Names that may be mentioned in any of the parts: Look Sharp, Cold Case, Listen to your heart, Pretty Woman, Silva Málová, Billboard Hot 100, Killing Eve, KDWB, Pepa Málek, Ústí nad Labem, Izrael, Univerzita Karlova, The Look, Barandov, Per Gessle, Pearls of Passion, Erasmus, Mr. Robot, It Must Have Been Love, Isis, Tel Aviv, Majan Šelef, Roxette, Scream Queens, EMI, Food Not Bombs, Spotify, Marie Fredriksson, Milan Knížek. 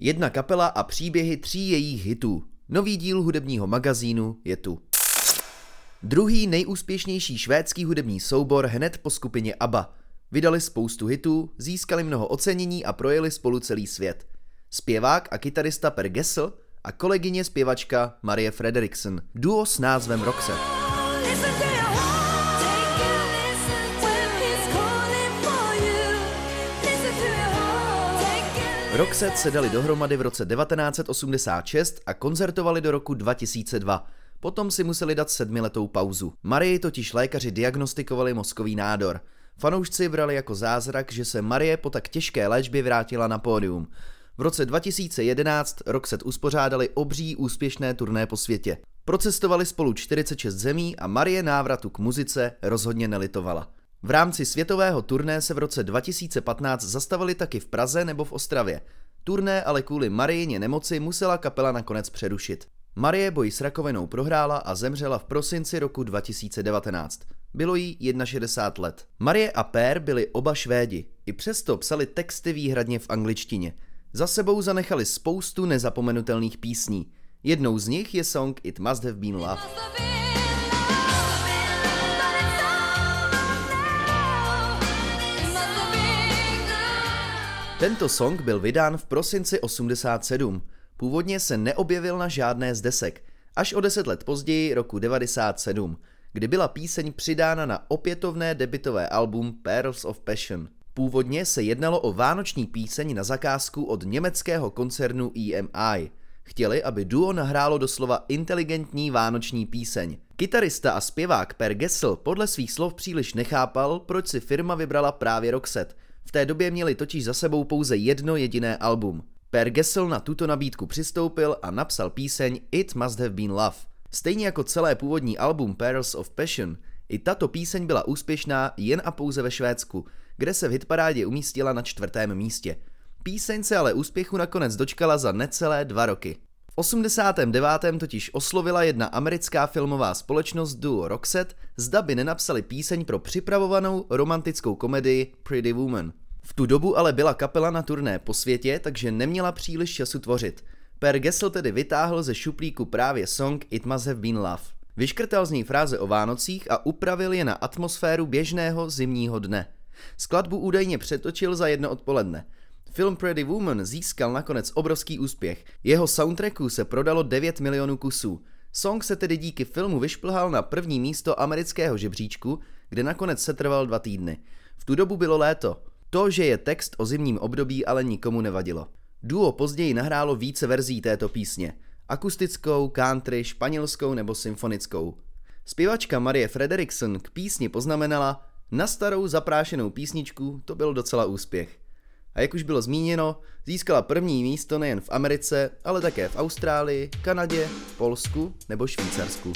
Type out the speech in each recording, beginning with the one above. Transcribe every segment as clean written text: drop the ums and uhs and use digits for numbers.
Jedna kapela a příběhy tří jejich hitů. Nový díl hudebního magazínu je tu. Druhý nejúspěšnější švédský hudební soubor hned po skupině ABBA. Vydali spoustu hitů, získali mnoho ocenění a projeli spolu celý svět. Zpěvák a kytarista Per Gessle a kolegyně zpěvačka Marie Fredriksson. Duo s názvem Roxette. Roxette se dali dohromady v roce 1986 a koncertovali do roku 2002. Potom si museli dát 7letou pauzu. Marie totiž lékaři diagnostikovali mozkový nádor. Fanoušci brali jako zázrak, že se Marie po tak těžké léčbě vrátila na pódium. V roce 2011 Roxette uspořádali obří úspěšné turné po světě. Procestovali spolu 46 zemí a Marie návratu k muzice rozhodně nelitovala. V rámci světového turné se v roce 2015 zastavili taky v Praze nebo v Ostravě. Turné ale kvůli Mariině nemoci musela kapela nakonec přerušit. Marie boj s rakovinou prohrála a zemřela v prosinci roku 2019. Bylo jí 61 let. Marie a Per byli oba Švédi, i přesto psali texty výhradně v angličtině. Za sebou zanechali spoustu nezapomenutelných písní. Jednou z nich je song It Must Have Been Love. Tento song byl vydán v prosinci 87. Původně se neobjevil na žádné z desek, až o 10 let později roku 97, kdy byla píseň přidána na opětovné debutové album Pearls of Passion. Původně se jednalo o vánoční píseň na zakázku od německého koncernu EMI. Chtěli, aby duo nahrálo doslova inteligentní vánoční píseň. Kytarista a zpěvák Per Gessle podle svých slov příliš nechápal, proč si firma vybrala právě Roxette. V té době měli totiž za sebou pouze jedno jediné album. Per Gessle na tuto nabídku přistoupil a napsal píseň It Must Have Been Love. Stejně jako celé původní album Pearls of Passion, i tato píseň byla úspěšná jen a pouze ve Švédsku, kde se v hitparádě umístila na 4. místě. Píseň se ale úspěchu nakonec dočkala za necelé 2 roky. V 89. totiž oslovila jedna americká filmová společnost duo Roxette, zda by nenapsali píseň pro připravovanou romantickou komedii Pretty Woman. V tu dobu ale byla kapela na turné po světě, takže neměla příliš času tvořit. Per Gessle tedy vytáhl ze šuplíku právě song It Must Have Been Love. Vyškrtal z ní fráze o Vánocích a upravil je na atmosféru běžného zimního dne. Skladbu údajně přetočil za jedno odpoledne. Film Pretty Woman získal nakonec obrovský úspěch. Jeho soundtracku se prodalo 9 milionů kusů. Song se tedy díky filmu vyšplhal na první místo amerického žebříčku, kde nakonec setrval 2 týdny. V tu dobu bylo léto. To, že je text o zimním období, ale nikomu nevadilo. Duo později nahrálo více verzí této písně. Akustickou, country, španělskou nebo symfonickou. Zpěvačka Marie Fredriksson k písni poznamenala: na starou zaprášenou písničku to byl docela úspěch. A jak už bylo zmíněno, získala první místo nejen v Americe, ale také v Austrálii, Kanadě, Polsku nebo Švýcarsku.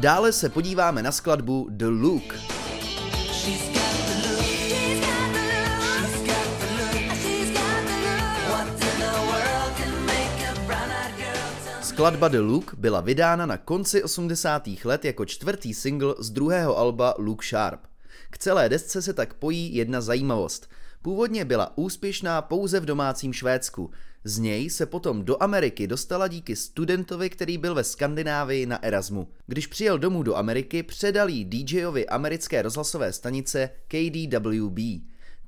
Dále se podíváme na skladbu The Look. Skladba The Look byla vydána na konci 80. let jako čtvrtý singl z druhého alba Look Sharp. K celé desce se tak pojí jedna zajímavost. Původně byla úspěšná pouze v domácím Švédsku. Z něj se potom do Ameriky dostala díky studentovi, který byl ve Skandinávii na Erasmu. Když přijel domů do Ameriky, předal jí DJovi americké rozhlasové stanice KDWB.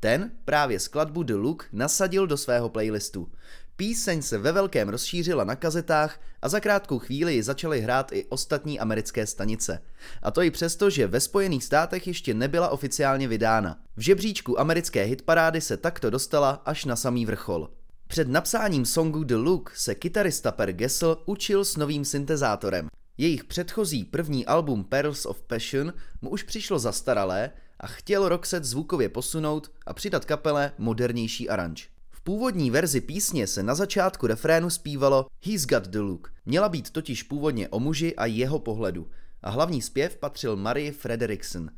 Ten právě skladbu The Look nasadil do svého playlistu. Píseň se ve velkém rozšířila na kazetách a za krátkou chvíli ji začaly hrát i ostatní americké stanice. A to i přesto, že ve Spojených státech ještě nebyla oficiálně vydána. V žebříčku americké hitparády se takto dostala až na samý vrchol. Před napsáním songu The Look se kytarista Per Gessle učil s novým syntezátorem. Jejich předchozí první album Pearls of Passion mu už přišlo zastaralé a chtěl Roxette zvukově posunout a přidat kapele modernější aranž. V původní verzi písně se na začátku refrénu zpívalo He's got the look. Měla být totiž původně o muži a jeho pohledu a hlavní zpěv patřil Marie Fredriksson.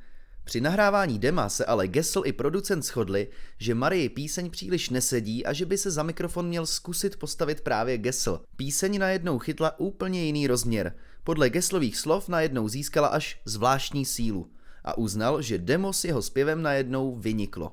Při nahrávání dema se ale Gessle i producent shodli, že Marie píseň příliš nesedí a že by se za mikrofon měl zkusit postavit právě Gessle. Píseň najednou chytla úplně jiný rozměr. Podle Gesslových slov najednou získala až zvláštní sílu a uznal, že demo s jeho zpěvem najednou vyniklo.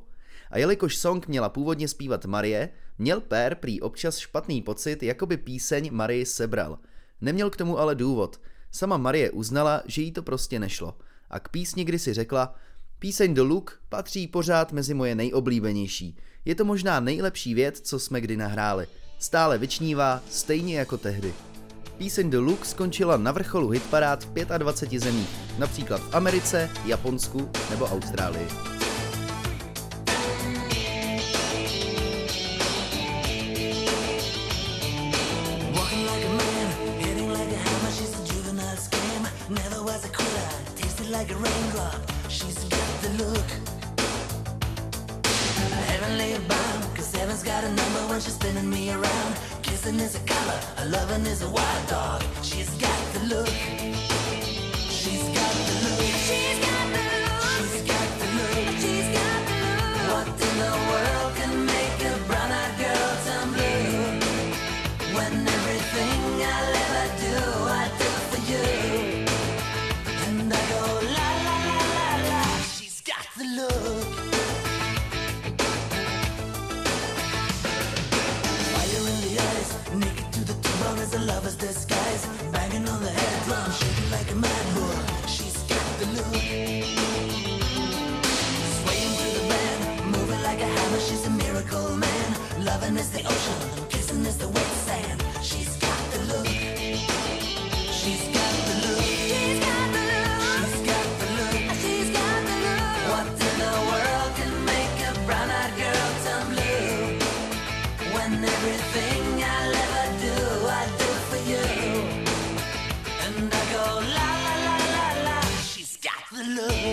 A jelikož song měla původně zpívat Marie, měl Per prý občas špatný pocit, jako by píseň Marie sebral. Neměl k tomu ale důvod. Sama Marie uznala, že jí to prostě nešlo. A k písni kdysi řekla, píseň The Look patří pořád mezi moje nejoblíbenější. Je to možná nejlepší věc, co jsme kdy nahráli. Stále vyčnívá, stejně jako tehdy. Píseň The Look skončila na vrcholu hitparád v 25 zemích, například v Americe, Japonsku nebo Austrálii. What?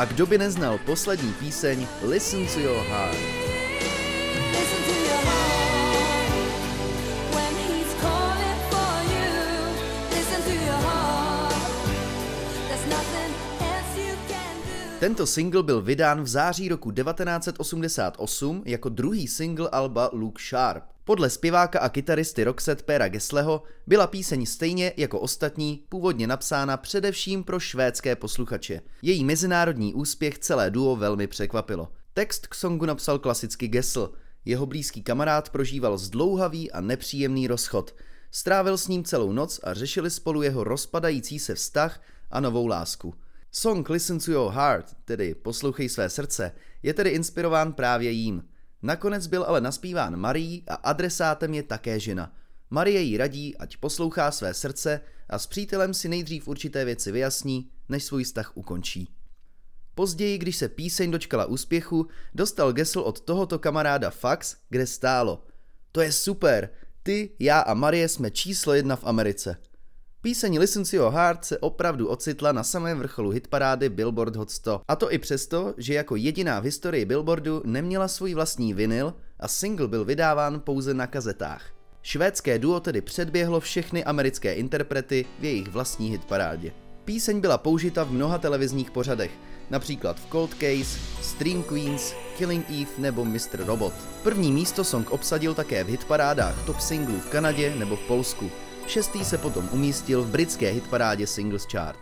A kdo by neznal poslední píseň Listen to your heart. Tento single byl vydán v září roku 1988 jako druhý single alba Look Sharp. Podle zpěváka a kytaristy Roxette Pera Gessleho byla píseň stejně jako ostatní původně napsána především pro švédské posluchače. Její mezinárodní úspěch celé duo velmi překvapilo. Text k songu napsal klasicky Gessle. Jeho blízký kamarád prožíval zdlouhavý a nepříjemný rozchod. Strávil s ním celou noc a řešili spolu jeho rozpadající se vztah a novou lásku. Song Listen to your heart, tedy Poslouchej své srdce, je tedy inspirován právě jím. Nakonec byl ale naspíván Marie a adresátem je také žena. Marie jí radí, ať poslouchá své srdce a s přítelem si nejdřív určité věci vyjasní, než svůj vztah ukončí. Později, když se píseň dočkala úspěchu, dostal Gessle od tohoto kamaráda fax, kde stálo: "To je super, ty, já a Marie jsme číslo 1 v Americe." Píseň Listen to your heart se opravdu ocitla na samém vrcholu hitparády Billboard Hot 100. A to i přesto, že jako jediná v historii Billboardu neměla svůj vlastní vinyl a single byl vydáván pouze na kazetách. Švédské duo tedy předběhlo všechny americké interprety v jejich vlastní hitparádě. Píseň byla použita v mnoha televizních pořadech, například v Cold Case, Scream Queens, Killing Eve nebo Mr. Robot. První místo song obsadil také v hitparádách top singlů v Kanadě nebo v Polsku. 6. se potom umístil v britské hitparádě Singles Chart.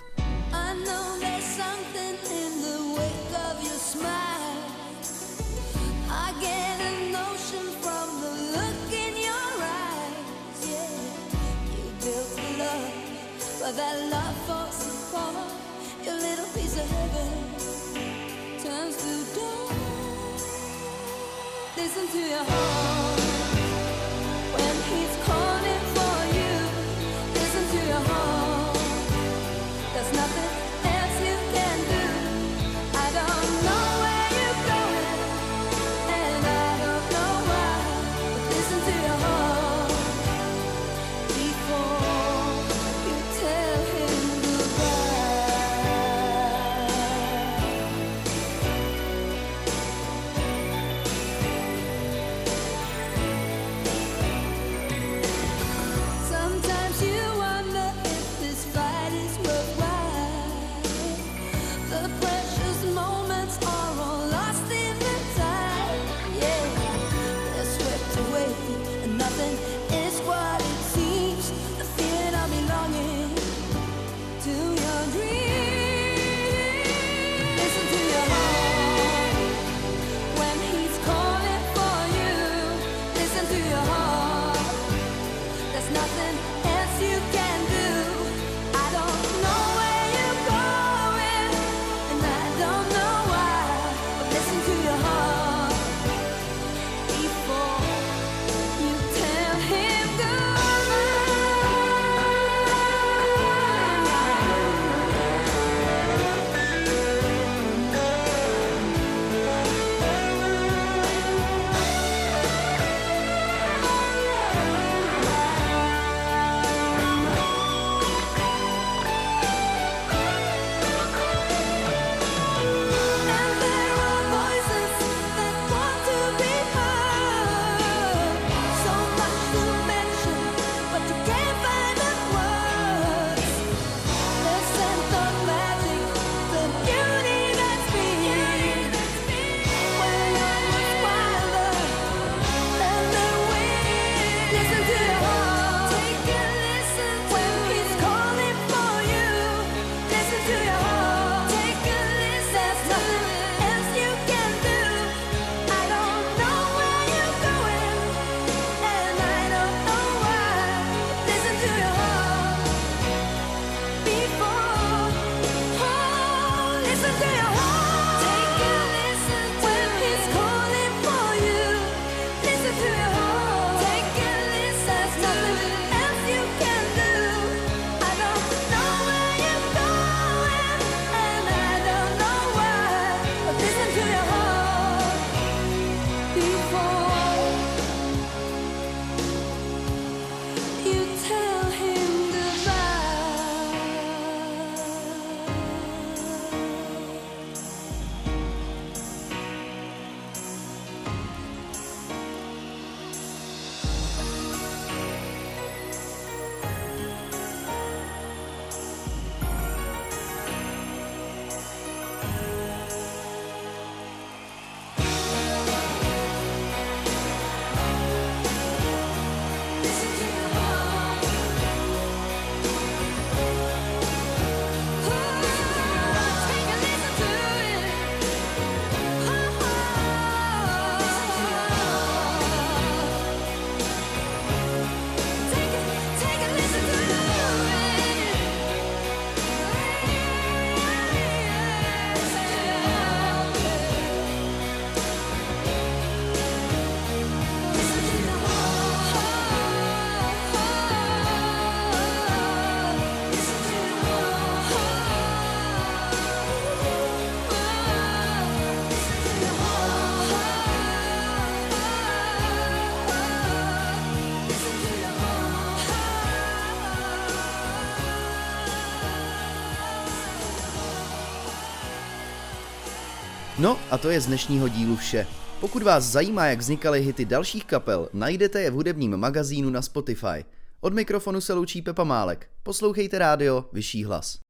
No a to je z dnešního dílu vše. Pokud vás zajímá, jak vznikaly hity dalších kapel, najdete je v hudebním magazínu na Spotify. Od mikrofonu se loučí Pepa Málek. Poslouchejte rádio Vyšší hlas.